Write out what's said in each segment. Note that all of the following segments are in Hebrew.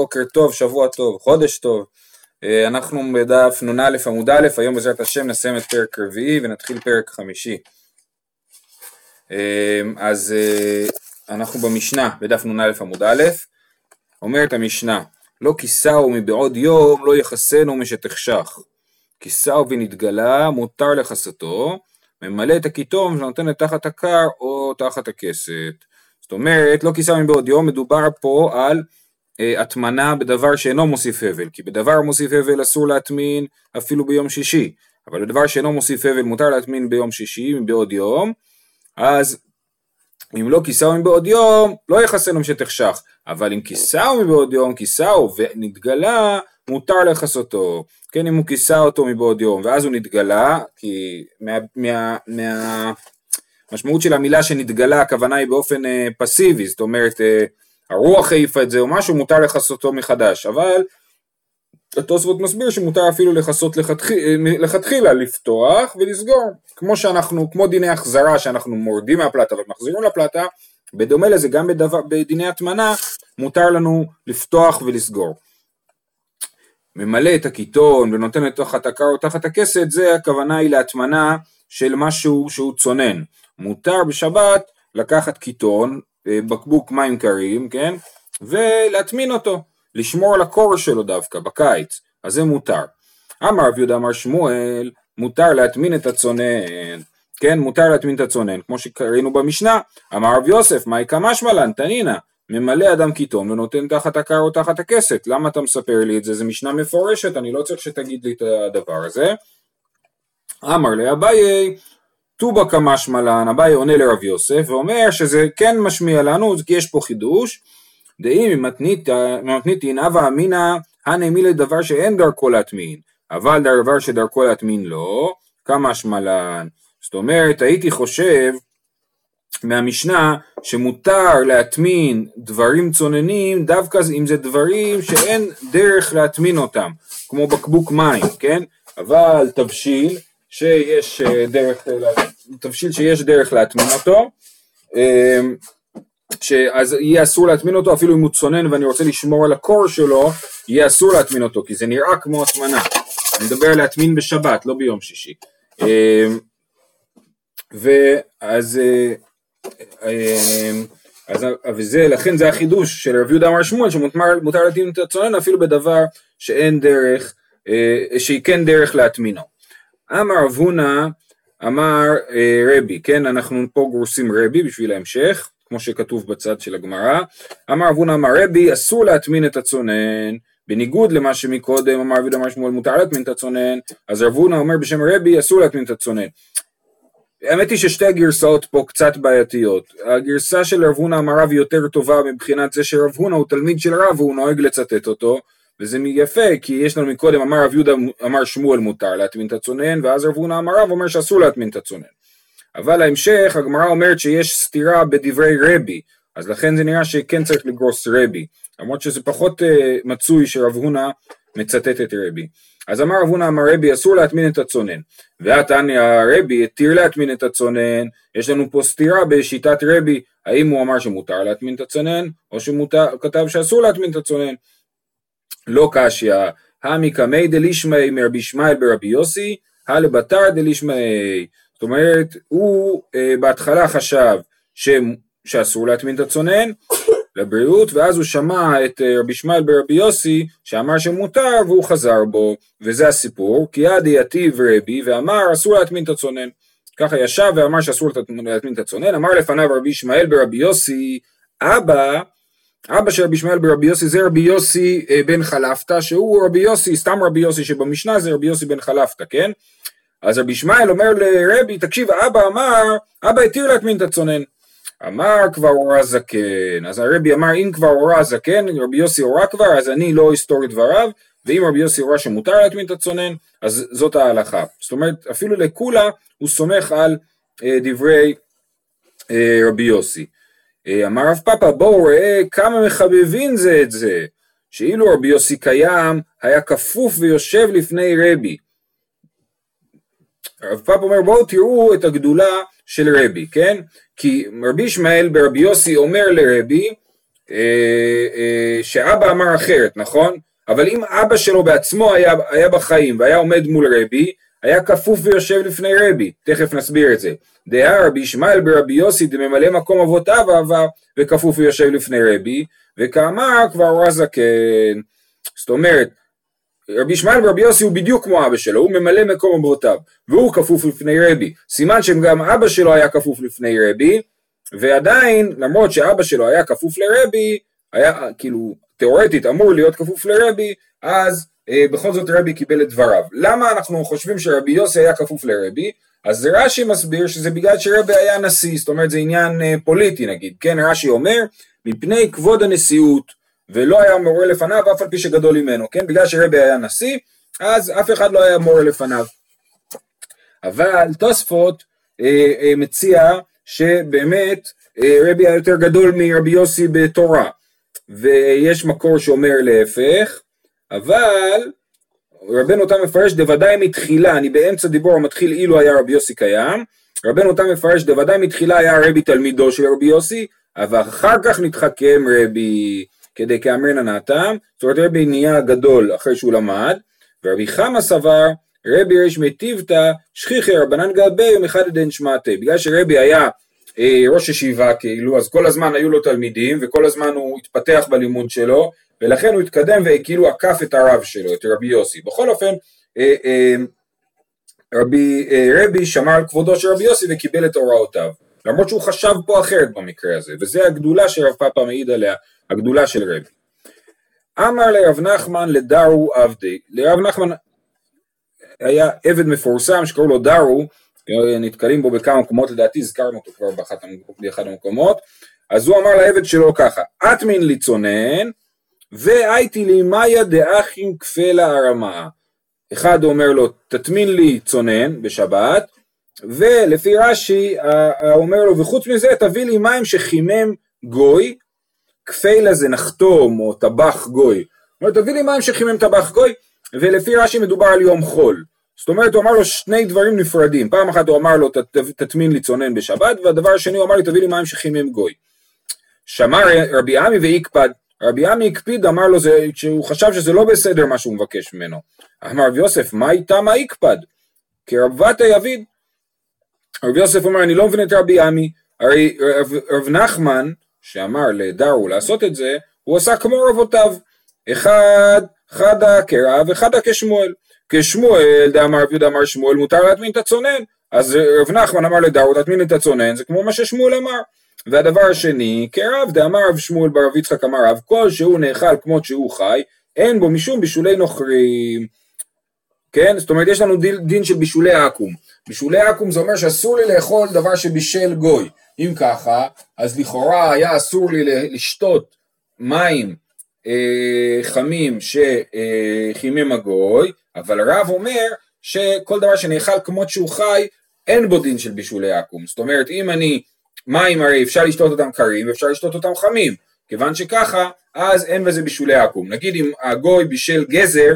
בוקר טוב, שבוע טוב, חודש טוב. אנחנו בדף נ"א עמוד א', היום בעזרת השם נסיים את פרק רביעי ונתחיל פרק חמישי. אז אנחנו במשנה, בדף נ"א עמוד א', אומרת המשנה, לא כיסהו מבעוד יום, לא יחסנו משתחשך. כיסהו ונתגלה, מותר לחסתו, ממלא את הכיתום שנותנת תחת הקר או תחת הכסת. זאת אומרת, לא כיסהו מבעוד יום, מדובר פה על התמנה בדבר שאינו מוסיף הבל, כי בדבר מוסיף הבל אסור להטמין אפילו ביום שישי, אבל בדבר שאינו מוסיף הבל מותר להטמין ביום שישי מבעוד יום, אז אם לא כיסהו מבעוד יום, לא יחסנו משתחשך, אבל אם כיסהו מבעוד יום, כיסהו ונתגלה, מותר לחסותו, כן, אם הוא כיסה אותו מבעוד יום, ואז הוא נתגלה, כי משמעות של המילה שנתגלה, הכוונה היא באופן פסיבי, זאת אומרת, הרוח העיפה את זה או משהו, מותר לחסותו מחדש, אבל התוספות מסביר שמותר אפילו לחסות לכתחילה, לפתוח ולסגור, כמו דיני החזרה שאנחנו מורדים מהפלטה ומחזירים לפלטה, בדומה לזה גם בדיני התמנה, מותר לנו לפתוח ולסגור. ממלא את הכיתון ונותן את תחת הקר או תחת הכסת, זה הכוונה היא להטמנה של משהו שהוא צונן. מותר בשבת לקחת כיתון, בקבוק מים קרים, כן? ולהטמין אותו, לשמור על הקור שלו דווקא בקיץ, אז זה מותר. אמר רב יהודה אמר שמואל, מותר להטמין את הצונן, כן? מותר להטמין את הצונן, כמו שקראינו במשנה, אמר רב יוסף, מהי כמשמע לן תנינא? ממלא אדם כיתום ונותן תחת הקר או תחת הכסת, למה אתה מספר לי את זה? זה משנה מפורשת, אני לא צריך שתגיד לי את הדבר הזה. אמר לי אביי, טובא כמשמע לן, אביי עונה לרב יוסף, ואומר שזה כן משמיע לנו, כי יש פה חידוש, דאי ממתניתין הווה אמינא, הנמי לדבר שאין דרכו להטמין, אבל דבר שדרכו להטמין לא, כמשמע לן. זאת אומרת, הייתי חושב, מהמשנה שמותר להטמין דברים צוננים דווקא אם זה דברים שאין דרך להטמין אותם, כמו בקבוק מים, כן? אבל תבשיל שיש דרך להטמין אותו, אז יהיה אסור להטמין אותו אפילו אם הוא צונן ואני רוצה לשמור על הקור שלו, יהיה אסור להטמין אותו כי זה נראה כמו הטמנה. אני מדבר להטמין בשבת, לא ביום שישי. ואז לכן זה החידוש של רב יהודה אמר שמואל שמותר להטמין את הצונן אפילו בדבר שאין דרך, שהיא כן דרך להטמינו. אמר רב הונא אמר רבי, כן, אנחנו פה גורסים רבי בשביל ההמשך, כמו שכתוב בצד של הגמרא, אמר רב הונא אמר רבי, אסור להטמין את הצונן, בניגוד למה שמקודם אמר רב יהודה אמר שמואל מותר להטמין את הצונן, אז רב הונא אומר בשם רבי אסור להטמין את הצונן. האמת היא ששתי הגרסאות פה קצת בעייתיות, הגרסה של רב הונא אמר רבי יותר טובה מבחינת זה שרב הונא הוא תלמיד של רב והוא נוהג לצטט אותו, וזה יפה כי יש לנו מקודם אמר רב יהודה אמר שמואל מותר להטמין את הצונן, ואז רב הונא אמר רב אומר שאסור להטמין את הצונן, אבל ההמשך הגמרא אומרת שיש סתירה בדברי רבי, אז לכן זה נראה שכן צריך לגרוס רבי, למרות שזה פחות מצוי שרב הונא מצטט את רבי. אז אמר רב הונא אמר רבי אסור להטמין את הצונן, והתניא רבי התיר להטמין את הצונן, יש לנו פה סתירה בשיטת רבי, האם הוא אמר שמותר להטמין את הצונן, או כתב שאסור להטמין את הצונן. לא קשיא, המי קמי דלישמעי מרבי ישמעאל ברבי יוסי, הלבתר דלישמעי, זאת אומרת, הוא בהתחלה חשב שאסור להטמין את הצונן, לבריאות, ואז הוא שמע את רבי ישמעאל ברבי יוסי, שאמר שמותר והוא חזר בו, וזה הסיפור, כי עד יתיב רבי, ואמר אסור להטמין את הצונן, ככה ישב ואמר שאסור להטמין את הצונן, אמר לפניו רבי ישמעאל ברבי יוסי, אבא של רבי ישמעאל ברבי יוסי, זה רבי יוסי בן חלפתא, שהוא רבי יוסי, סתם רבי יוסי שבמשנה זה רבי יוסי בן חלפתא, כן? אז רבי ישמעאל אומר לרבי, תקשיב, אבא התיר להטמין את הצונן, אמר כבר הורה זקן, אז הרבי אמר אם כבר הורה זקן, רבי יוסי הורה כבר, אז אני לא אסתור את דבריו, ואם רבי יוסי הורה שמותר להטמין את הצונן, אז זאת ההלכה. זאת אומרת, אפילו לכולה הוא סומך על דברי רבי יוסי. אמר רב פאפא, בואו ראה כמה מחבבים זה את זה, שאילו רבי יוסי קיים, היה כפוף ויושב לפני רבי. רב פאפא אומר, בואו תראו את הגדולה של רבי, כן? כי רבי ישמעאל ברבי יוסי אומר לרבי, שאבא אמר אחרת, נכון? אבל אם אבא שלו בעצמו היה בחיים, והיה עומד מול רבי, היה כפוף ויושב לפני רבי, תכף נסביר את זה. דהה רבי ישמעאל ברבי יוסי דממלא מקום אבותיו אהבה, וכפוף ויושב לפני רבי, וכאמר כבר הורה זקן. זאת אומרת, רבי ישמעאל ברבי יוסי הוא בדיוק כמו אבא שלו, הוא ממלא מקום אבותיו, והוא כפוף לפני רבי. סימן שגם אבא שלו היה כפוף לפני רבי, ועדיין, למרות שאבא שלו היה כפוף לרבי, היה כאילו תיאורטית אמור להיות כפוף לרבי, אז בכל זאת רבי קיבל את דבריו. למה אנחנו חושבים שרבי יוסי היה כפוף לרבי? אז רש"י מסביר שזה בגלל שרבי היה נשיא, זאת אומרת זה עניין פוליטי נגיד, כן, רש"י אומר, מפני כבוד הנשיאות, ולא היה מורה לפניו, אף על פי שגדול ממנו, כן, בגלל שרבי היה נשיא, אז אף אחד לא היה מורה לפניו. אבל תוספות מציע שבאמת רבי היה יותר גדול מרבי יוסי בתורה, ויש מקור שאומר להפך, אבל רבנו תם מפרש דוודאי מתחילה, אני באמצע דיבור המתחיל אילו היה רבי יוסי קיים, רבנו תם מפרש דוודאי מתחילה היה רבי תלמידו של רבי יוסי, אבל אחר כך נתחכם רבי כדי כאמרן הנעתם, זאת אומרת רבי נהיה גדול אחרי שהוא למד, ורבי חמא סבר, רבי ריש מיטיבתא שכיחי רבנן גבי ומחד דין שמעתי, בגלל שרבי היה ראש ישיבה כאילו, אז כל הזמן היו לו תלמידים, וכל הזמן הוא התפתח בלימוד שלו, ולכן הוא התקדם וכאילו עקף את הרב שלו, את רבי יוסי. בכל אופן, רבי שמר על כבודו של רבי יוסי וקיבל את הוראותיו, למרות שהוא חשב פה אחרת במקרה הזה, וזה הגדולה שרב פאפא מעיד עליה, הגדולה של רבי. אמר לרב נחמן לדרו עבדי, לרב נחמן היה עבד מפורסם שקראו לו דרו, נתקלים בו בכמה מקומות, לדעתי הזכרנו אותו כבר באחד המקומות, אז הוא אמר לעבד שלו ככה, את מן ליצונן, והייתי לי מאיה דאחים כפלה הרמה, אחד אומר לו, תטמין לי צונן בשבת, ולפי רש"י, אומר לו, וחוץ מזה תביא לי מים שחימם גוי, כפלה זה נחתום או טבח גוי, תביא לי מים שחימם טבח גוי, ולפי רש"י מדובר על יום חול, זאת אומרת, הוא אמר לו שני דברים נפרדים, פעם אחת הוא אמר לו, תטמין לי צונן בשבת, והדבר השני הוא אמר לי, תביא לי מים שחימם גוי, שמע רבי עמי והקפד, רבי עמי הקפיד, אמר לו שהוא חשב שזה לא בסדר מה שהוא מבקש ממנו. אמר רבי יוסף, מה איתה מה הקפד? כי רבתא יביד. רבי יוסף אומר, אני לא מבין את רבי עמי, הרי רב נחמן, שאמר לדרו לעשות את זה, הוא עשה כמו רבותיו, אחד כרב, אחד כשמואל. כשמואל, דאמר רב יהודה אמר שמואל, מותר להטמין את הצונן. אז רב נחמן אמר לדרו, תטמין את הצונן, זה כמו מה ששמואל אמר. והדבר השני, כרב דאמר רב שמואל ברב יצחק אמר רב, כל שהוא נאכל כמות שהוא חי, אין בו משום בישולי נוכרים, כן? זאת אומרת, יש לנו דין של בישולי עקום. בישולי עקום זה אומר שאסור לי לאכול דבר שבישל גוי. אם ככה, אז לכאורה היה אסור לי לשתות מים חמים שחימם הגוי, אבל רב אומר שכל דבר שנאכל כמות שהוא חי, אין בו דין של בישולי עקום. זאת אומרת, אם אני מים הרי אפשר לשתות אותם קרים ואפשר לשתות אותם חמים, כיוון שככה אז אין בזה בישולי עקום, נגיד אם הגוי בישל גזר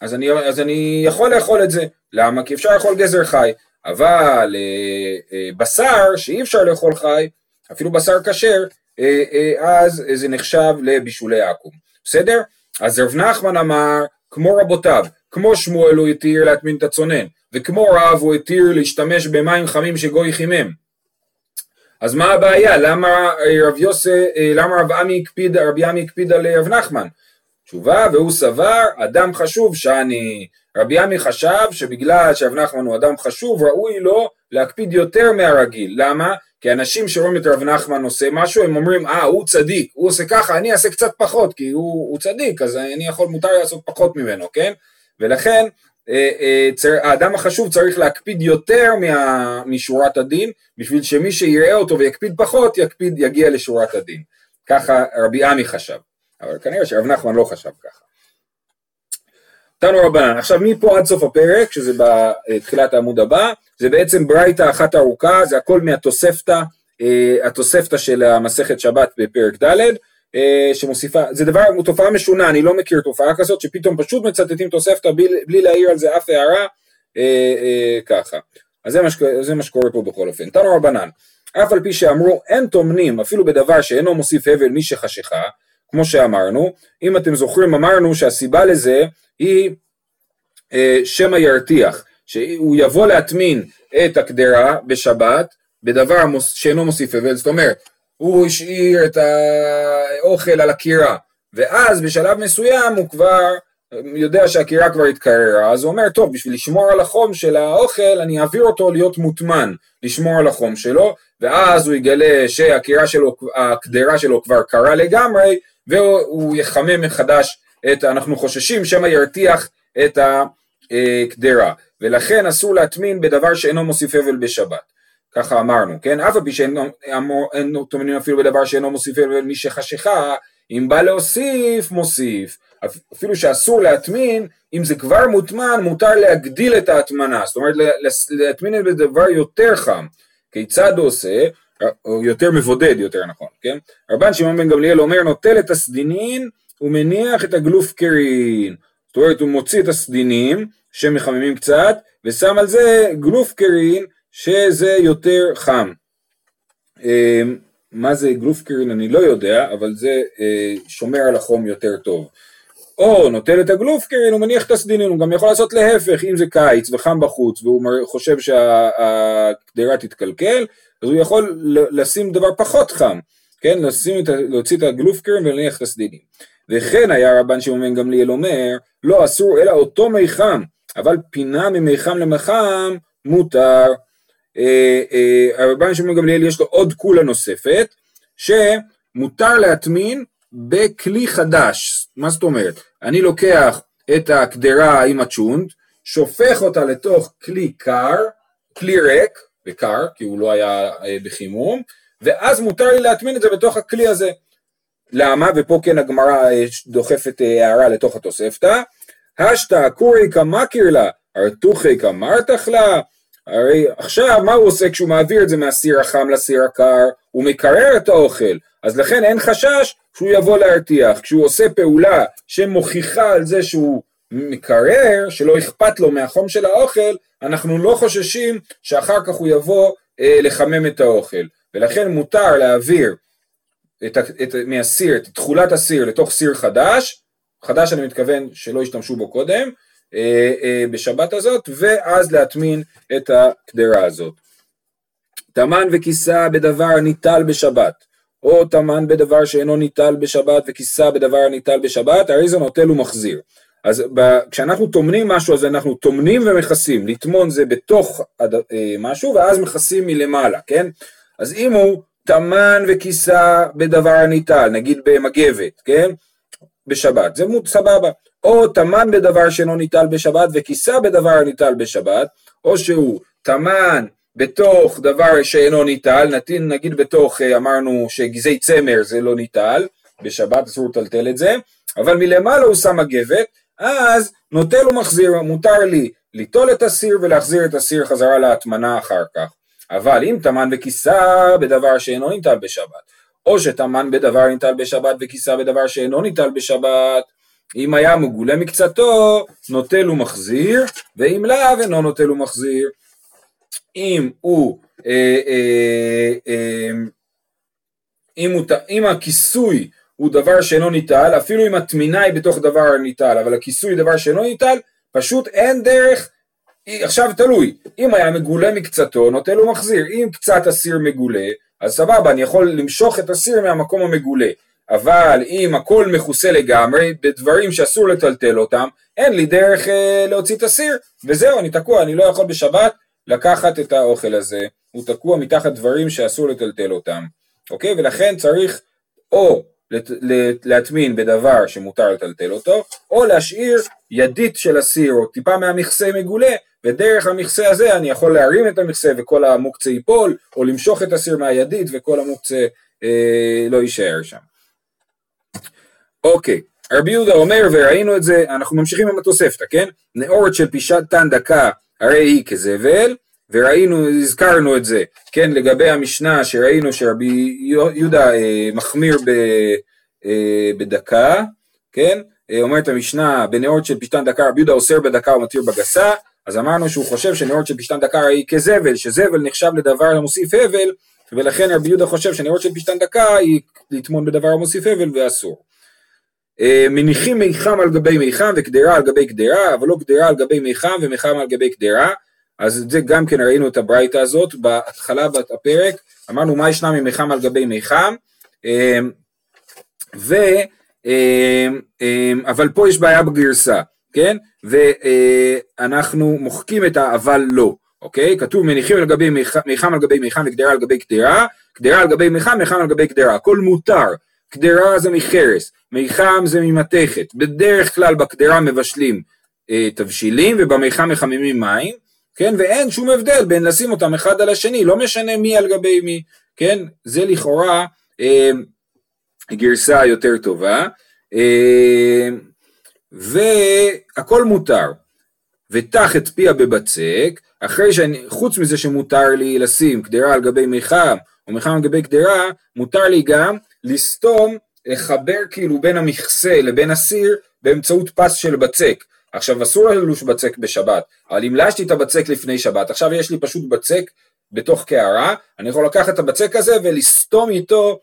אז אני יכול לאכול את זה, למה? כי אפשר לאכול גזר חי, אבל בשר שאי אפשר לאכול חי, אפילו בשר כשר, אז זה נחשב לבישולי עקום, בסדר? אז רב נחמן אמר כמו רבותיו, כמו שמואל הוא התיר להטמין את הצונן, וכמו רב הוא התיר להשתמש במים חמים שגוי חימם, אז מה הבעיה? למה רבי עמי הקפיד על רב נחמן? תשובה, והוא סבר, אדם חשוב שאני, רבי עמי חשב שבגלל שרב נחמן הוא אדם חשוב, ראוי לו להקפיד יותר מהרגיל, למה? כי אנשים שרואים את רב נחמן עושה משהו, הם אומרים, הוא צדיק, הוא עושה ככה, אני אעשה קצת פחות, כי הוא צדיק, אז אני מותר לעשות פחות ממנו, כן? ולכן, האדם החשוב צריך להקפיד יותר משורת הדין, בשביל שמי שיראה אותו ויקפיד פחות, יגיע לשורת הדין. ככה רבי עמי חשב, אבל כנראה שרב נחמן לא חשב ככה. תנו רבנן, עכשיו מפה עד סוף הפרק, שזה בתחילת העמוד הבא, זה בעצם ברייתא אחת ארוכה, זה הכל מהתוספתא, התוספתא של המסכת שבת בפרק ד', שמוסיפה, זה דבר, הוא תופעה משונה, אני לא מכיר תופעה כזאת, שפתאום פשוט מצטטים תוספתא בלי להעיר על זה אף הערה, ככה, אז זה מה שקורה פה בכל אופן, תנו רבנן, אף על פי שאמרו אין תומנים אפילו בדבר שאינו מוסיף הבל מי שחשיכה, כמו שאמרנו. אם אתם זוכרים, אמרנו שהסיבה לזה היא שמא ירתיח, שהוא יבוא להטמין את הקדרה בשבת בדבר שאינו מוסיף הבל, זאת אומרת הוא השאיר את האוכל על הקירה, ואז בשלב מסוים הוא כבר יודע שהקירה כבר התקררה, אז הוא אומר, טוב, בשביל לשמור על החום של האוכל, אני אעביר אותו להיות מוטמן, לשמור על החום שלו, ואז הוא יגלה שהקירה שלו, הקדרה שלו כבר קרה לגמרי, והוא יחמם מחדש את, אנחנו חוששים שמה ירתיח את הקדרה, ולכן אסור להטמין בדבר שאינו מוסיף הבל בשבת. ככה אמרנו, כן? אף הפי שאין תומנים אפילו בדבר שאינו מוסיף הבל מי שחשיכה, אם בא להוסיף, מוסיף. אפילו שאסור להטמין, אם זה כבר מוטמן, מותר להגדיל את ההטמנה. זאת אומרת, להטמין בדבר יותר חם. כיצד עושה, או יותר מבודד, יותר נכון, כן? רבן שמעון בן גמליאל אומר, נוטל את הסדינין ומניח את הגלוף קרין. זאת אומרת, הוא מוציא את הסדינים שמחממים קצת, ושם על זה גלוף קרין, שזה יותר חם. מה זה גלוף קרין אני לא יודע, אבל זה שומר על החום יותר טוב. או נוטל את הגלוף קרין, הוא מניח את הסדינין, הוא גם יכול לעשות להפך, אם זה קיץ וחם בחוץ, והוא חושב שהקדרה תתקלקל, אז הוא יכול לשים דבר פחות חם, כן? להוציא את הגלוף קרין ולהניח את הסדינין. וכן היה רבן שמעון בן גמליאל אומר, לא אסור אלא אותו מי חם, אבל פינה ממי חם למחם מותר. הרבן שמעון גמליאל יש לו עוד קולה נוספת, שמותר להטמין בכלי חדש. מה זאת אומרת? אני לוקח את הקדרה עם הצ'ונט, שופך אותה לתוך כלי קר, כלי ריק וקר, כי הוא לא היה בחימום, ואז מותר לי להטמין את זה בתוך הכלי הזה. למה? ופה כן הגמרא דוחפת הערה לתוך התוספתא, השתא קורי כמכיר לה, הרתוכי כמרתך לה. הרי עכשיו מה הוא עושה כשהוא מעביר את זה מהסיר החם לסיר הקר? הוא מקרר את האוכל, אז לכן אין חשש שהוא יבוא להרתיח. כשהוא עושה פעולה שמוכיחה על זה שהוא מקרר, שלא אכפת לו מהחום של האוכל, אנחנו לא חוששים שאחר כך הוא יבוא לחמם את האוכל, ולכן מותר להעביר מהסיר, את תכולת הסיר לתוך סיר חדש, חדש אני מתכוון שלא השתמשו בו קודם, בשבת הזאת, ואז להטמין את הקדרה הזאת. תמן וכיסה בדבר ניטל בשבת, או תמן בדבר שאינו ניטל בשבת וכיסה בדבר ניטל בשבת, הרי זה נוטל ומחזיר. אז כשאנחנו תומנים משהו, אז אנחנו תומנים ומכסים, לטמון זה בתוך משהו, ואז מכסים מלמעלה, כן? אז אם הוא תמן וכיסה בדבר ניטל, נגיד במגבת, כן? בשבת, זה סבבה. או תמן בדבר שאינו ניטל בשבת וכיסה בדבר ניטל בשבת, או שהוא תמן בתוך דבר שאינו ניטל, נגיד בתוך, אמרנו שגזי צמר זה לא ניטל, בשבת אסור לטלטל את זה, אבל מלמעלה הוא שם מגבת, אז נוטל ומחזיר, מותר לי ליטול את הסיר ולהחזיר את הסיר חזרה להטמנה אחר כך. אבל אם תמן וכיסה בדבר שאינו ניטל בשבת, או שתמן בדבר ניטל בשבת וכיסה בדבר שאינו ניטל בשבת, אם היה מגולה מקצתו, נוטל ומחזיר, ואם לאו אינו נוטל ומחזיר. אם הוא, אם הכיסוי הוא דבר שאינו ניטל, אפילו אם התמינה היא בתוך דבר ניטל, אבל הכיסוי דבר שאינו ניטל, פשוט אין דרך, עכשיו תלוי, אם היה מגולה מקצתו, נוטל ומחזיר. אם קצת הסיר מגולה, אז סבבה, אני יכול למשוך את הסיר מהמקום המגולה. אבל אם הכל מכוסה לגמרי, בדברים שאסור לטלטל אותם, אין לי דרך להוציא את הסיר, וזהו, אני תקוע, אני לא יכול בשבת לקחת את האוכל הזה, הוא תקוע מתחת דברים שאסור לטלטל אותם, אוקיי? ולכן צריך או להטמין בדבר שמותר לטלטל אותו, או להשאיר ידית של הסיר, או טיפה מהמכסה מגולה, ודרך המכסה הזה אני יכול להרים את המכסה, וכל המוקצה ייפול, או למשוך את הסיר מהידית, וכל המוקצה לא יישאר שם. אוקיי, רבי יהודה אומר, וראינו את זה, אנחנו ממשיכים עם התוספתא, כן? נאורת של פישת תן דקה, הרי היא כזבל, וראינו, הזכרנו את זה, כן? לגבי המשנה שראינו שרבי יהודה מחמיר בדקה, כן? אומרת המשנה, בנאורת של פישת תן דקה, רבי יהודה אוסר בדקה ומתיר בגסה, אז אמרנו שהוא חושב שנאורת של פישת תן דקה הרי היא כזבל, שזבל נחשב לדבר המוסיף הבל, ולכן רבי יהודה חושב שנרות של פשתן דקה היא לטמון בדבר המוסיף הבל ואסור. מניחים מיחם על גבי מיחם וקדרה על גבי קדרה, אבל לא קדרה על גבי מיחם ומיחם על גבי קדרה, אז זה גם כן ראינו את הברייתא הזאת, בהתחלה בפרק, אמרנו מה ישנה ממיחם על גבי מיחם, אבל פה יש בעיה בגרסה, כן? ואנחנו מוחקים את האבל לא, אוקיי? כתוב מניחים על גבי מיחם על גבי מיחם וקדרה על גבי קדרה, קדרה על גבי מיחם, מיחם על גבי קדרה, הכל מותר, קדרה זה מחרס, מיחם זה ממתכת, בדרך כלל בקדרה מבשלים תבשילים, ובמיחם מחממים מים, כן? ואין שום הבדל בין לשים אותם אחד על השני, לא משנה מי על גבי מי, כן? זה לכאורה גרסה יותר טובה, והכל מותר, ותח את פיה בבצק, אחרי חוץ מזה שמותר לי לשים קדרה על גבי מיחם, או מיחם על גבי קדרה, מותר לי גם לסתום, לחבר כאילו בין המכסה לבין הסיר, באמצעות פס של בצק. עכשיו אסור ללוש בצק בשבת, אבל אם לשתי את הבצק לפני שבת, עכשיו יש לי פשוט בצק בתוך קערה, אני יכול לקחת את הבצק הזה ולסתום איתו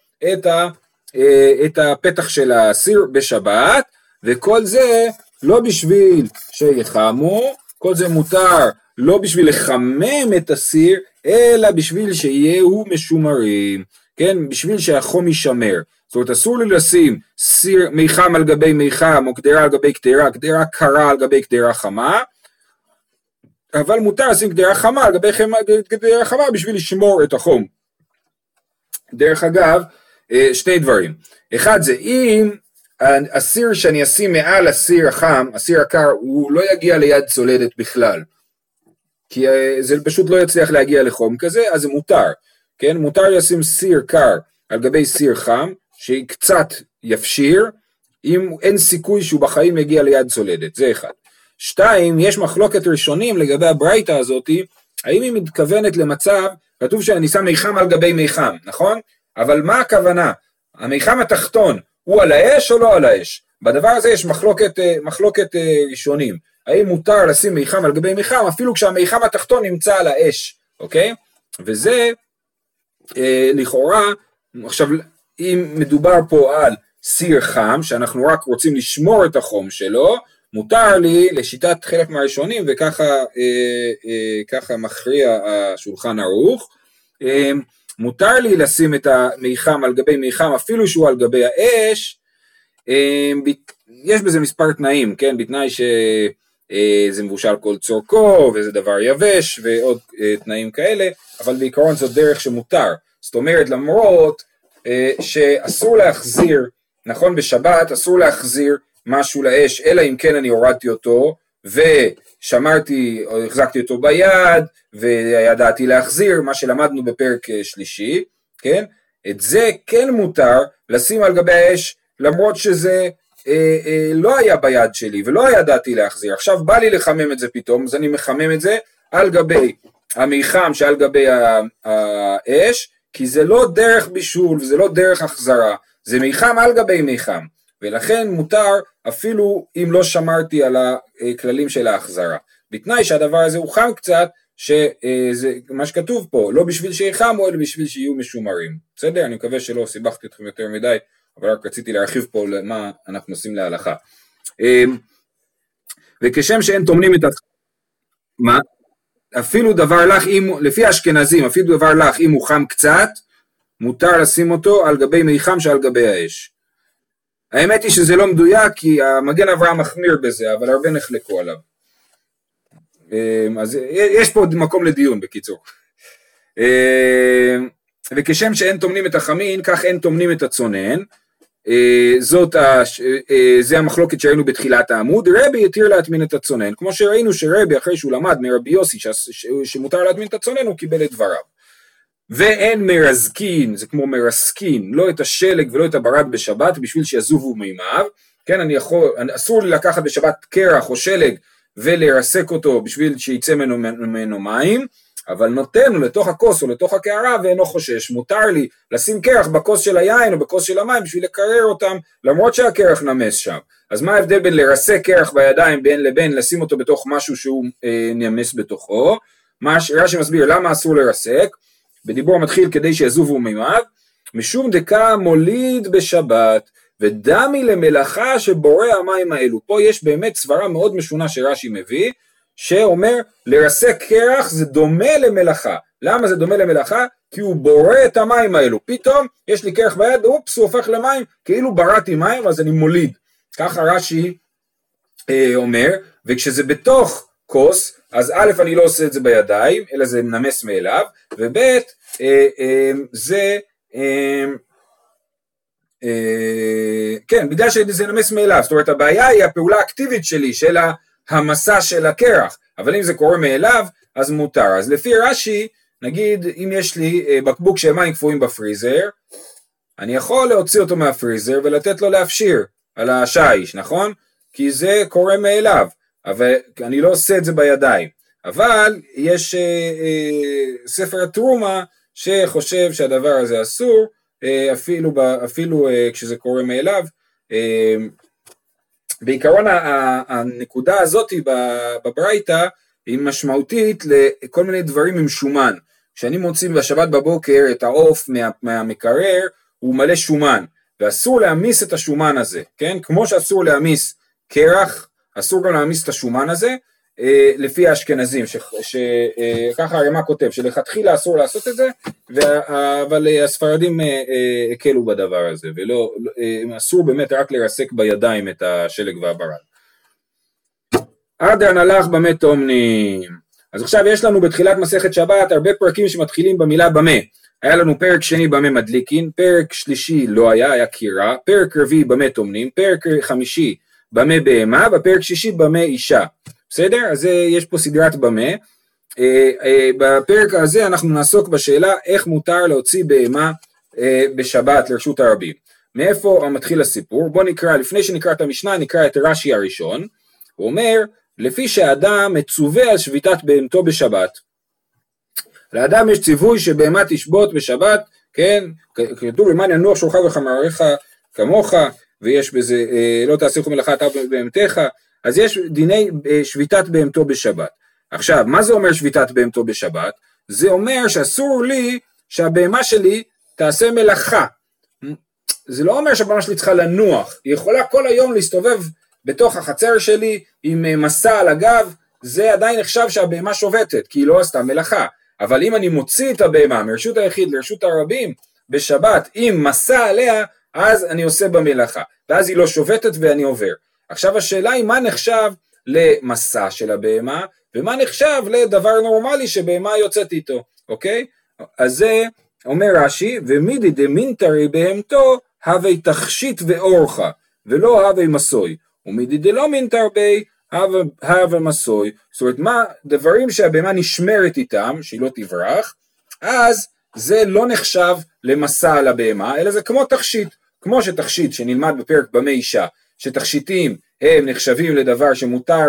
את הפתח של הסיר בשבת, וכל זה לא בשביל שיחמו, כל זה מותר לא בשביל לחמם את הסיר, אלא בשביל שיהיו משומרים, כן? בשביל שהחום יישמר. זאת אומרת, אסור לי לשים סיר מיחם על גבי מיחם, או קדרה על גבי קדרה, קדרה קרה על גבי קדרה חמה, אבל מותר לשים קדרה חמה על גבי קדרה חמה, בשביל לשמור את החום. דרך אגב, שני דברים. אחד זה, אם הסיר שאני אשים מעל הסיר החם, הסיר הקר, הוא לא יגיע ליד צולדת בכלל, כי זה פשוט לא יצליח להגיע לחום כזה, אז זה מותר. כן? מותר לשים סיר קר על גבי סיר חם, שקצת יפשיר, אם אין סיכוי שהוא בחיים יגיע ליד צולדת, זה אחד. שתיים, יש מחלוקת ראשונים לגבי הברייתא הזאת, האם היא מתכוונת למצב, כתוב שאני שם מיחם על גבי מיחם, נכון? אבל מה הכוונה? המיחם התחתון, הוא על האש או לא על האש? בדבר הזה יש מחלוקת ראשונים, האם מותר לשים מיחם על גבי מיחם, אפילו כשהמיחם התחתון נמצא על האש, אוקיי? וזה לכאורה, עכשיו, אם מדובר פה על סיר חם, שאנחנו רק רוצים לשמור את החום שלו, מותר לי לשיטת חלק מהראשונים, וככה ככה מכריע השולחן ערוך, מותר לי לשים את המיחם על גבי מיחם, אפילו שהוא על גבי האש, יש בזה מספר תנאים, כן? בתנאי שזה מבושל כל צורכו, וזה דבר יבש, ועוד תנאים כאלה, אבל בעיקרון זאת דרך שמותר, זאת אומרת למרות, שאסור להחזיר, נכון בשבת אסור להחזיר משהו לאש, אלא אם כן אני הורדתי אותו, ושמרתי, החזקתי אותו ביד, וידעתי להחזיר, מה שלמדנו בפרק שלישי, כן? את זה כן מותר לשים על גבי האש, למרות שזה לא היה ביד שלי, ולא ידעתי להחזיר, עכשיו בא לי לחמם את זה פתאום, אז אני מחמם את זה על גבי המיחם שעל גבי האש, כי זה לא דרך בישול, וזה לא דרך החזרה, זה מיחם על גבי מיחם, ולכן מותר אפילו אם לא שמרתי על הכללים של ההחזרה, בתנאי שהדבר הזה הוא חם קצת, מה שכתוב פה, לא בשביל שיחמו, אלא בשביל שיהיו משומרים, בסדר? אני מקווה שלא סיבכתי אתכם יותר מדי, אבל רק רציתי להרחיב פה למה אנחנו עושים להלכה, וכשם שאין תומנים את מה? אפילו דבר לך, לפי האשכנזים, אפילו דבר לך, אם הוא חם קצת, מותר לשים אותו על גבי מיחם שעל גבי האש. האמת היא שזה לא מדויק, כי המגן אברהם מחמיר בזה, אבל הרבה נחלקו עליו. אז יש פה מקום לדיון בקיצור. וכשם שאין תומנים את החמין, כך אין תומנים את הצונן. זה המחלוקת שראינו בתחילת העמוד, רבי התיר להטמין את הצונן, כמו שראינו שרבי אחרי שהוא למד מרבי יוסי שמותר להטמין את הצונן, הוא קיבל את דבריו. ואין מרזקין, זה כמו מרסקין, לא את השלג ולא את הברד בשבת, בשביל שיזובו מימיו, כן, אסור לי לקחת בשבת קרח או שלג, ולרסק אותו בשביל שיצא ממנו מים, אבל נותן לתוך הכוס או לתוך הקערה ואינו חושש, מותר לי לשים קרח בכוס של היין או בכוס של המים בשביל לקרר אותם, למרות שהקרח נמס שם. אז מה ההבדל בין לרסק קרח בידיים בין לבין, לשים אותו בתוך משהו שהוא נמס בתוכו? מה שמסביר למה אסור לרסק, בדיבור מתחיל כדי שיזובו מימיו, משום דקה מוליד בשבת, ודמי למלאכה שבורא המים האלו. פה יש באמת סברה מאוד משונה שרש"י מביא, שאומר לרסק קרח זה דומה למלאכה. למה זה דומה למלאכה? כי הוא בורא את המים האלו. פתאום יש לי קרח ביד, אופס, הוא הופך למים, כאילו בראתי מים, אז אני מוליד. ככה רש"י אומר, וכשזה בתוך כוס, אז א', אני לא עושה את זה בידיים, אלא זה מנמס מאליו, וב' זה, כן, בגלל שזה נמס מאליו, זאת אומרת, הבעיה היא הפעולה האקטיבית שלי, של המסע של הקרח, אבל אם זה קורה מאליו, אז מותר. אז לפי רש"י, נגיד, אם יש לי בקבוק של מים קפואים בפריזר, אני יכול להוציא אותו מהפריזר, ולתת לו להפשיר על השיש, נכון? כי זה קורה מאליו, אבל אני לא עושה את זה בידיים. אבל יש ספר התרומה, שחושב שהדבר הזה אסור, אפילו כשזה קורה מאליו. בעיקרון הנקודה הזאת בברייתא, היא משמעותית לכל מיני דברים עם שומן. כשאני מוציא בשבת בבוקר את העוף מהמקרר, הוא מלא שומן, ואסור להמיס את השומן הזה, כן? כמו שאסור להמיס קרח, אסור גם להמיס את השומן הזה, לפי האשכנזים, שככה הרמ"א כותב, שלכתחילה אסור לעשות את זה, אבל הספרדים הקלו בדבר הזה, ולא, אסור באמת רק לרסק בידיים את השלג והברד. עד הנלך במת אומנים. אז עכשיו יש לנו בתחילת מסכת שבת, הרבה פרקים שמתחילים במילה במה. היה לנו פרק שני במה מדליקין, פרק שלישי לא היה, היה קירה, פרק רביעי במת אומנים, פרק חמישי במה בהמה, בפרק שישי במה אישה. בסדר? אז יש פה סדרת במה. בפרק הזה אנחנו נעסוק בשאלה איך מותר להוציא בהמה בשבת לרשות הרבים. מאיפה מתחיל הסיפור? בוא נקרא, לפני שנקרא את המשנה, נקרא את רש"י הראשון. הוא אומר, לפי שהאדם מצווה על שביתת בהמתו בשבת. לאדם יש ציווי שבהמה תשבות בשבת, כן? כתוב למען ינוח שורך וחמריך כמוך, ויש בזה, לא תעשי מלאכה אתה בהמתך, אז יש דיני שביתת בהמתו בשבת. עכשיו, מה זה אומר שביתת בהמתו בשבת? זה אומר שאסור לי שהבהמה שלי תעשה מלאכה. זה לא אומר שהבהמה שלי צריכה לנוח, היא יכולה כל היום להסתובב בתוך החצר שלי עם מסע על הגב, זה עדיין נחשב שהבהמה שובתת, כי היא לא עשתה מלאכה. אבל אם אני מוציא את הבהמה מרשות היחיד לרשות הרבים בשבת, עם מסע עליה, אז אני עושה במלאכה, ואז היא לא שובתת ואני עובר. עכשיו השאלה היא מה נחשב למסע של הבהמה, ומה נחשב לדבר נורמלי שבהמה יוצאת איתו, אוקיי? אז זה אומר רש"י, ומידי דמינטרי בהמתו, הווי תכשיט ואורחה, ולא הווי מסוי, ומידי דלא מינטר בי, הווי מסוי, זאת אומרת, מה דברים שהבהמה נשמרת איתם, שהיא לא תברח, אז זה לא נחשב למסע על הבהמה, אלא זה כמו תכשיט, כמו שתכשיט שנלמד בפרק במה אישה, שתכשיטים הם נחשבים לדבר שמותר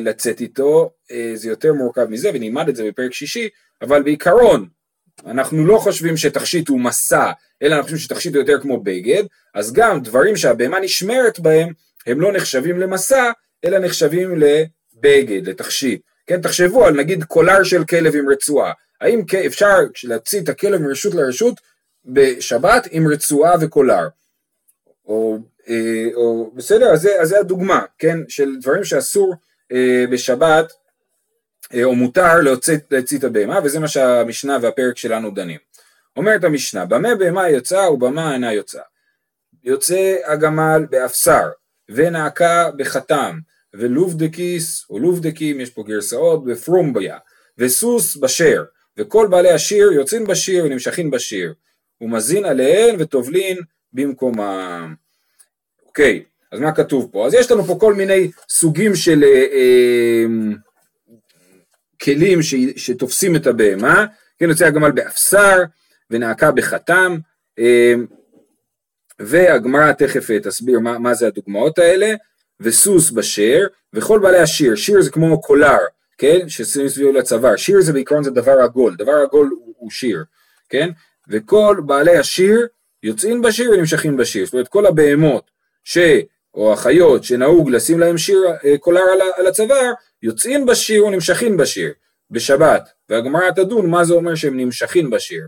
לצאת איתו, זה יותר מורכב מזה, ונלמד את זה בפרק שישי, אבל בעיקרון, אנחנו לא חושבים שתכשיט הוא מסע, אלא אנחנו חושבים שתכשיט הוא יותר כמו בגד, אז גם דברים שהבהמה נשמרת בהם, הם לא נחשבים למסע, אלא נחשבים לבגד, לתכשיט. כן, תחשבו על נגיד קולר של כלב עם רצועה, האם אפשר להוציא את הכלב מרשות לרשות בשבת עם רצועה וקולר? או בסדר, אז זה הדוגמה, כן, של דברים שאסור בשבת, או מותר להוציא את הבהמה, וזה מה שהמשנה והפרק שלנו דנים. אומרת המשנה, במה בהמה יוצאה ובמה אינה יוצאה. יוצא הגמל באפסר, ונעקה בחתם, ולובדקיס, או לובדקים, יש פה גרסאות, בפרומביה, וסוס בשיר, וכל בעלי השיר יוצאים בשיר ונמשכים בשיר, ומזין עליהן וטובלין במקומם. אוקיי, אז מה כתוב פה? אז יש לנו פה כל מיני סוגים של כלים שתופסים את הבהמה, כן, יוצא הגמל באפסר, ונעקה בחתם, והגמרא תכף תסביר מה זה הדוגמאות האלה, וסוס בשיר, וכל בעלי השיר, שיר זה כמו קולר, כן, ששמים סביבו לצוואר, שיר זה בעיקרון זה דבר עגול, דבר עגול הוא שיר, כן, וכל בעלי השיר יוצאים בשיר ונמשכים בשיר, זאת אומרת כל הבהמות או החיות שנהוג לשים להם שיר קולר על הצוואר, יוצאים בשיר ונמשכים בשיר, בשבת, והגמרא תדון מה זה אומר שהם נמשכים בשיר,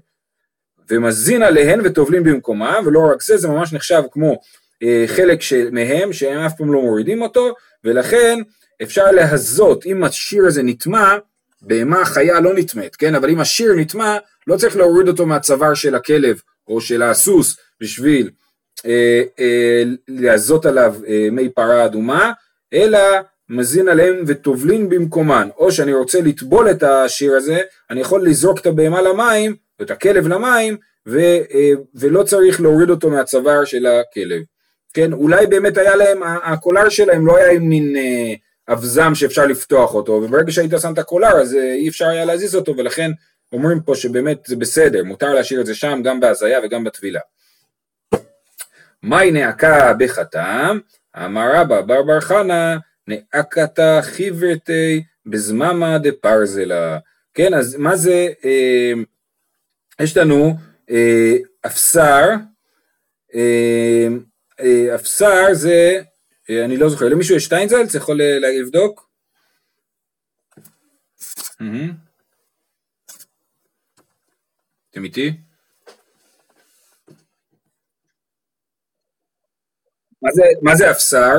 ומזין עליהן וטובלים במקומה, ולא רק זה, זה ממש נחשב כמו חלק מהם, שהם אף פעם לא מורידים אותו, ולכן אפשר להזות, אם השיר הזה נטמע, בהמה חיה לא נטמאת, כן? אבל אם השיר נטמע, לא צריך להוריד אותו מהצוואר של הכלב, או של הסוס, בשביל להזות עליו מי פרה אדומה, אלא מזין עליהם וטובלין במקומן, או שאני רוצה לטבול את השיר הזה, אני יכול לזרוק את הבהמה למים, את הכלב למים, ולא צריך להוריד אותו מהצוואר של הכלב, כן? אולי באמת היה להם, הקולר שלהם לא היה עם מין אבזם שאפשר לפתוח אותו, וברגע שהיית שם את הקולר, אז אי אפשר היה להזיז אותו, ולכן אומרים פה שבאמת זה בסדר, מותר להשאיר את זה שם, גם בהזיה וגם בתבילה. מהי נעקה בחתם? אמר רבא בר חנה, נעקתה חיברתי בזממה דפרזלה. כן, אז מה זה, יש לנו אפסר, אפסר זה, אני לא זוכר, למישהו יש שטיינזל, צריך לבדוק? אתם איתי? מה זה אפסר?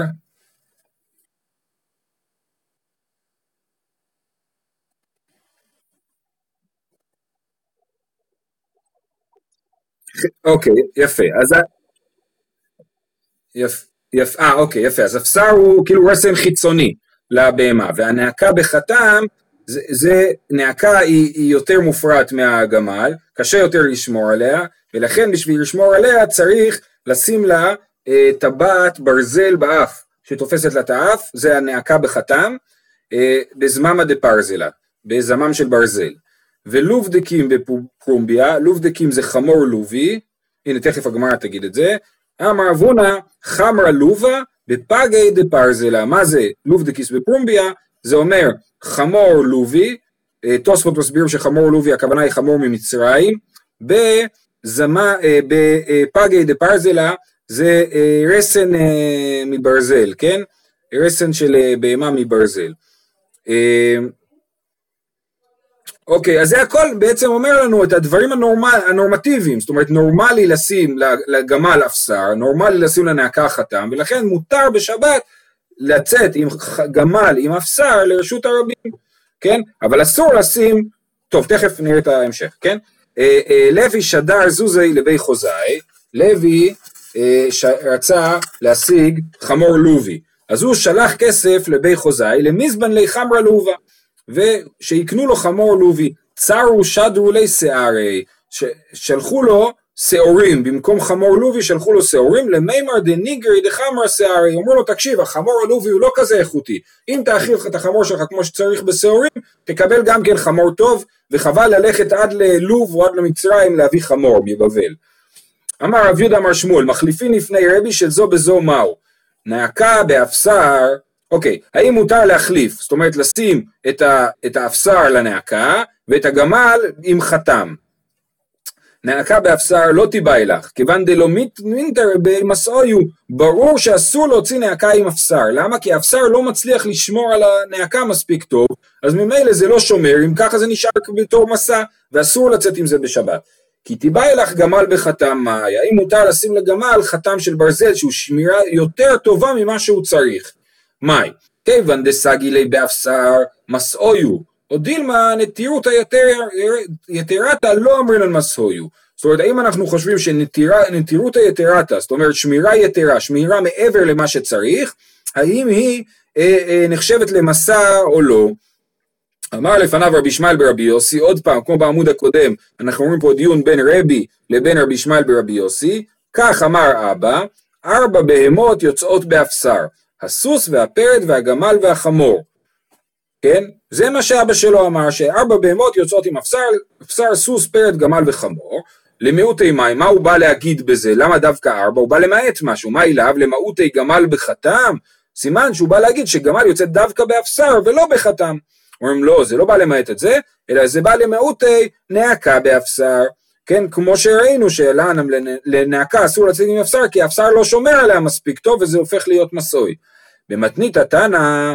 אוקיי, יפה, אז יפה, אז אפסר הוא כאילו רסם חיצוני לבהמה, והנעקה בחתם, זה נעקה היא יותר מופרעת מהגמל, קשה יותר לשמור עליה, ולכן בשביל לשמור עליה צריך לשים לה טבעת ברזל באף, שתופסת לה את האף, זה הנעקה בחתם, בזממה דפרזלה, בזמם של ברזל. ולובדקים בפרומביה, לובדקים זה חמור לובי, הנה תכף הגמרא תגיד את זה, אמר אבונה חמרה לובה בפגי דפרזלה, מה זה לובדקיס בפרומביה? זה אומר חמור לובי, תוספות מסביר שחמור לובי הכוונה היא חמור ממצרים, בפגי דפרזלה זה רסן מברזל, כן? רסן של בהמה מברזל. אוקיי, אז זה הכל בעצם אומר לנו את הדברים הנורמטיביים, זאת אומרת נורמלי לשים לגמל אפסר, נורמלי לשים לנעקה חתם, ולכן מותר בשבת לצאת עם גמל, עם אפסר לרשות הרבים, כן? אבל אסור לשים, טוב, תכף נראה את ההמשך, כן? לוי שדר זוזי לבי חוזאי, לוי רצה להשיג חמור לובי, אז הוא שלח כסף לבי חוזאי, למזבן לי חמרה לובה, ושיקנו לו חמור לובי, צרו שדרו לי שערי, שלחו לו שעורים, במקום חמור לובי שלחו לו שעורים, למימר דניגרי דחמר שערי, אמרו לו תקשיב, החמור הלובי הוא לא כזה איכותי, אם תאכיל את החמור שלך כמו שצריך בשעורים, תקבל גם כן חמור טוב, וחבל ללכת עד ללוב או עד למצרים להביא חמור מבבל. אמר רב יהודה אמר שמואל, מחליפין לפני רבי של זו בזו מהו, נעקה באפסר, אוקיי, האם מותר להחליף, זאת אומרת לשים את האפסר לנעקה, ואת הגמל עם חתם. נעקה באפסר לא תיבאי לך, כיוון דלא מינטר במסעויו, ברור שאסור להוציא נעקה עם אפסר, למה? כי האפסר לא מצליח לשמור על הנעקה מספיק טוב, אז ממילא זה לא שומר, אם ככה זה נשאר בתור מסע, ואסור לצאת עם זה בשבת. כי תיבאי לך גמל בחתם מאי, האם מותר לשים לגמל חתם של ברזל, שהוא שמירה יותר טובה ממה שהוא צריך. מאי, כיוון דסגי לי באפסר מסעויו, או דילמה נטירות היתרתה לא אומרים על מסעויו, זאת אומרת, האם אנחנו חושבים שנטירות היתרתה, זאת אומרת, שמירה יתרה, שמירה מעבר למה שצריך, האם היא נחשבת למסע או לא? אמר לפניו רבי ישמעאל ברבי יוסי, עוד פעם, כמו בעמוד הקודם, אנחנו אומרים פה דיון בין רבי לבין רבי ישמעאל ברבי יוסי, כך אמר אבא, 4 בהמות יוצאות באפסר, הסוס והפרד והגמל והחמור, כן? זה מה שאבא שלו אמר, שארבע בהמות יוצאות עם אפסר, אפסר, סוס, פרד, גמל וחמור, למיעוטי מים, מה הוא בא להגיד בזה? למה דווקא 4? הוא בא למעט משהו, מה אליו? למעוטי גמל בחתם? סימן שהוא בא להגיד שגמל יוצא דווקא באפסר ולא בחתם. אומרים לא, זה לא בא למעט את זה, אלא זה בא למעוטי נעקה באפסר, כן, כמו שראינו שלאנם לנעקה אסור לצאת עם אפסר, כי האפסר לא שומר עליה מספיק טוב, וזה הופך להיות מסוי. במתנית התנא,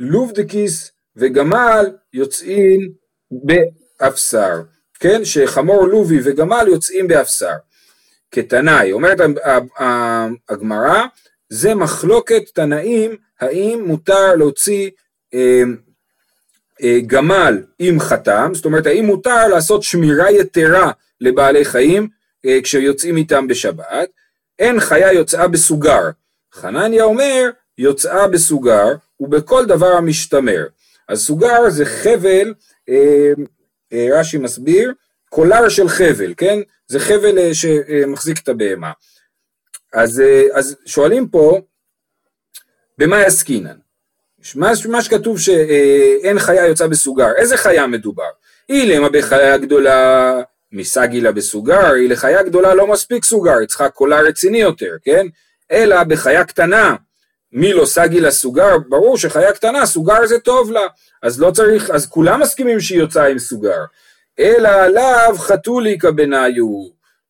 לובדקיס וגמל יוצאים באפסר, כן? שחמור לובי וגמל יוצאים באפסר. כתנאי, אומרת הגמרא, זה מחלוקת תנאים, האם מותר להוציא גמל עם חתם, זאת אומרת, האם מותר לעשות שמירה יתרה לבעלי חיים, כשיוצאים איתם בשבת. אין חיה יוצאה בסוגר. חנניה אומר, יוצאה בסוגר, ובכל דבר המשתמר. אז סוגר זה חבל, רש"י מסביר, קולר של חבל, כן? זה חבל שמחזיק את הבהמה. אז שואלים פה, במה יסקינן? מה שכתוב שאין חיה יוצאה בסוגר, איזה חיה מדובר? אילמה בחיה גדולה, מסגילה בסוגר, היא לחיה גדולה לא מספיק סוגר, היא צריכה קולר רציני יותר, כן? אלא בחיה קטנה, מי לא סגילה סוגר, ברור שחיה קטנה, סוגר זה טוב לה, אז לא צריך, אז כולם מסכימים שהיא יוצאה עם סוגר, אלא עליו חתולי כבניו,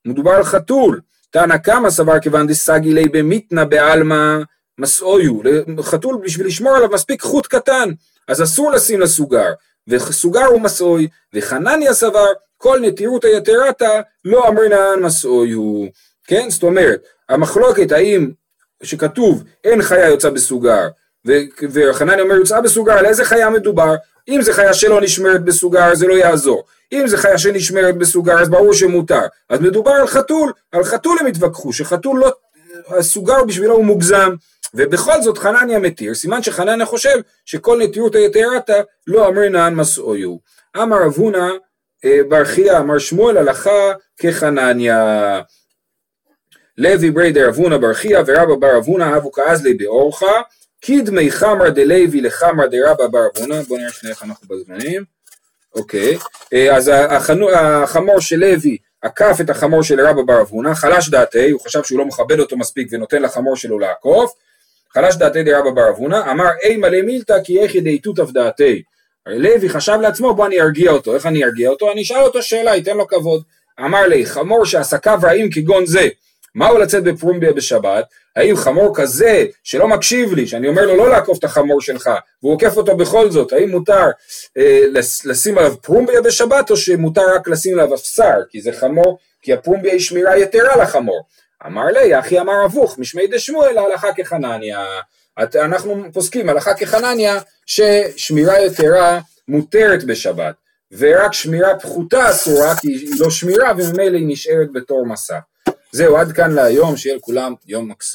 מדובר על חתול, תנא קמא סבר כיוון דסגילי במיתנה בעלמא מסאויו, חתול בשביל לשמור עליו מספיק חוט קטן, אז אסור לשים לסוגר, וסוגר הוא מסאוי, וחנניה סבר, כל נתירות היתרתה לא אמרינן מסאויו, כן? זאת אומרת, המחלוקת האם שכתוב אין חיה יוצא בסוגר, וחנניה אומר יוצא בסוגר, על איזה חיה מדובר? אם זה חיה שלא נשמרת בסוגר, זה לא יעזור. אם זה חיה שנשמרת בסוגר, אז ברור שמותר. אז מדובר על חתול, על חתול הם התווכחו, שחתול לא, הסוגר בשבילו הוא מוגזם, ובכל זאת חנניה מתיר, סימן שחנניה חושב שכל נתירות היתרתה לא אמרינן מסאויו. אמר רב הונא בר חייא, אמר שמואל הלכה כחנניה. לוי ברי דרב הונא בר חייא ורבא בר רב הונא אבו כאזלי באורחא, קידמי חמר דלוי לחמר דרבא בר רב הונא. בואו נראה שני איך אנחנו בזמנים. אוקיי, אז החמור של לוי עקף את החמור של רבא בר רב הונא, חלש דעתי, הוא חשב שהוא לא מכבד אותו מספיק ונותן לחמור שלו לעקוף, חלש דעתי דרבא בר רב הונא, אמר אי מלא מילתא כי איך ידעיתותיו דעתי, לוי חשב לעצמו בוא אני ארגיע אותו, איך אני ארגיע אותו? אני אשאל אותו שאלה, ייתן לו כבוד, אמר לי חמור שעסקיו רעים כגון זה, מה הוא לצאת בפרומביה בשבת, האם חמור כזה שלא מקשיב לי, שאני אומר לו לא לעקוף את החמור שלך, והוא עוקף אותו בכל זאת, האם מותר לשים עליו פרומביה בשבת, או שמותר רק לשים עליו אפסר, כי זה חמור, כי הפרומביה היא שמירה יתרה לחמור, אמר לי, אחי אמר אבוך, משמי דשמואל, הלכה כחנניה, אנחנו פוסקים, הלכה כחנניה, ששמירה יתרה מותרת בשבת, ורק שמירה פחותה אסורה, כי היא לא שמירה, וממילא היא נשארת בתור מסע. זהו, עד כאן להיום, שיהיה לכולם יום מקסים.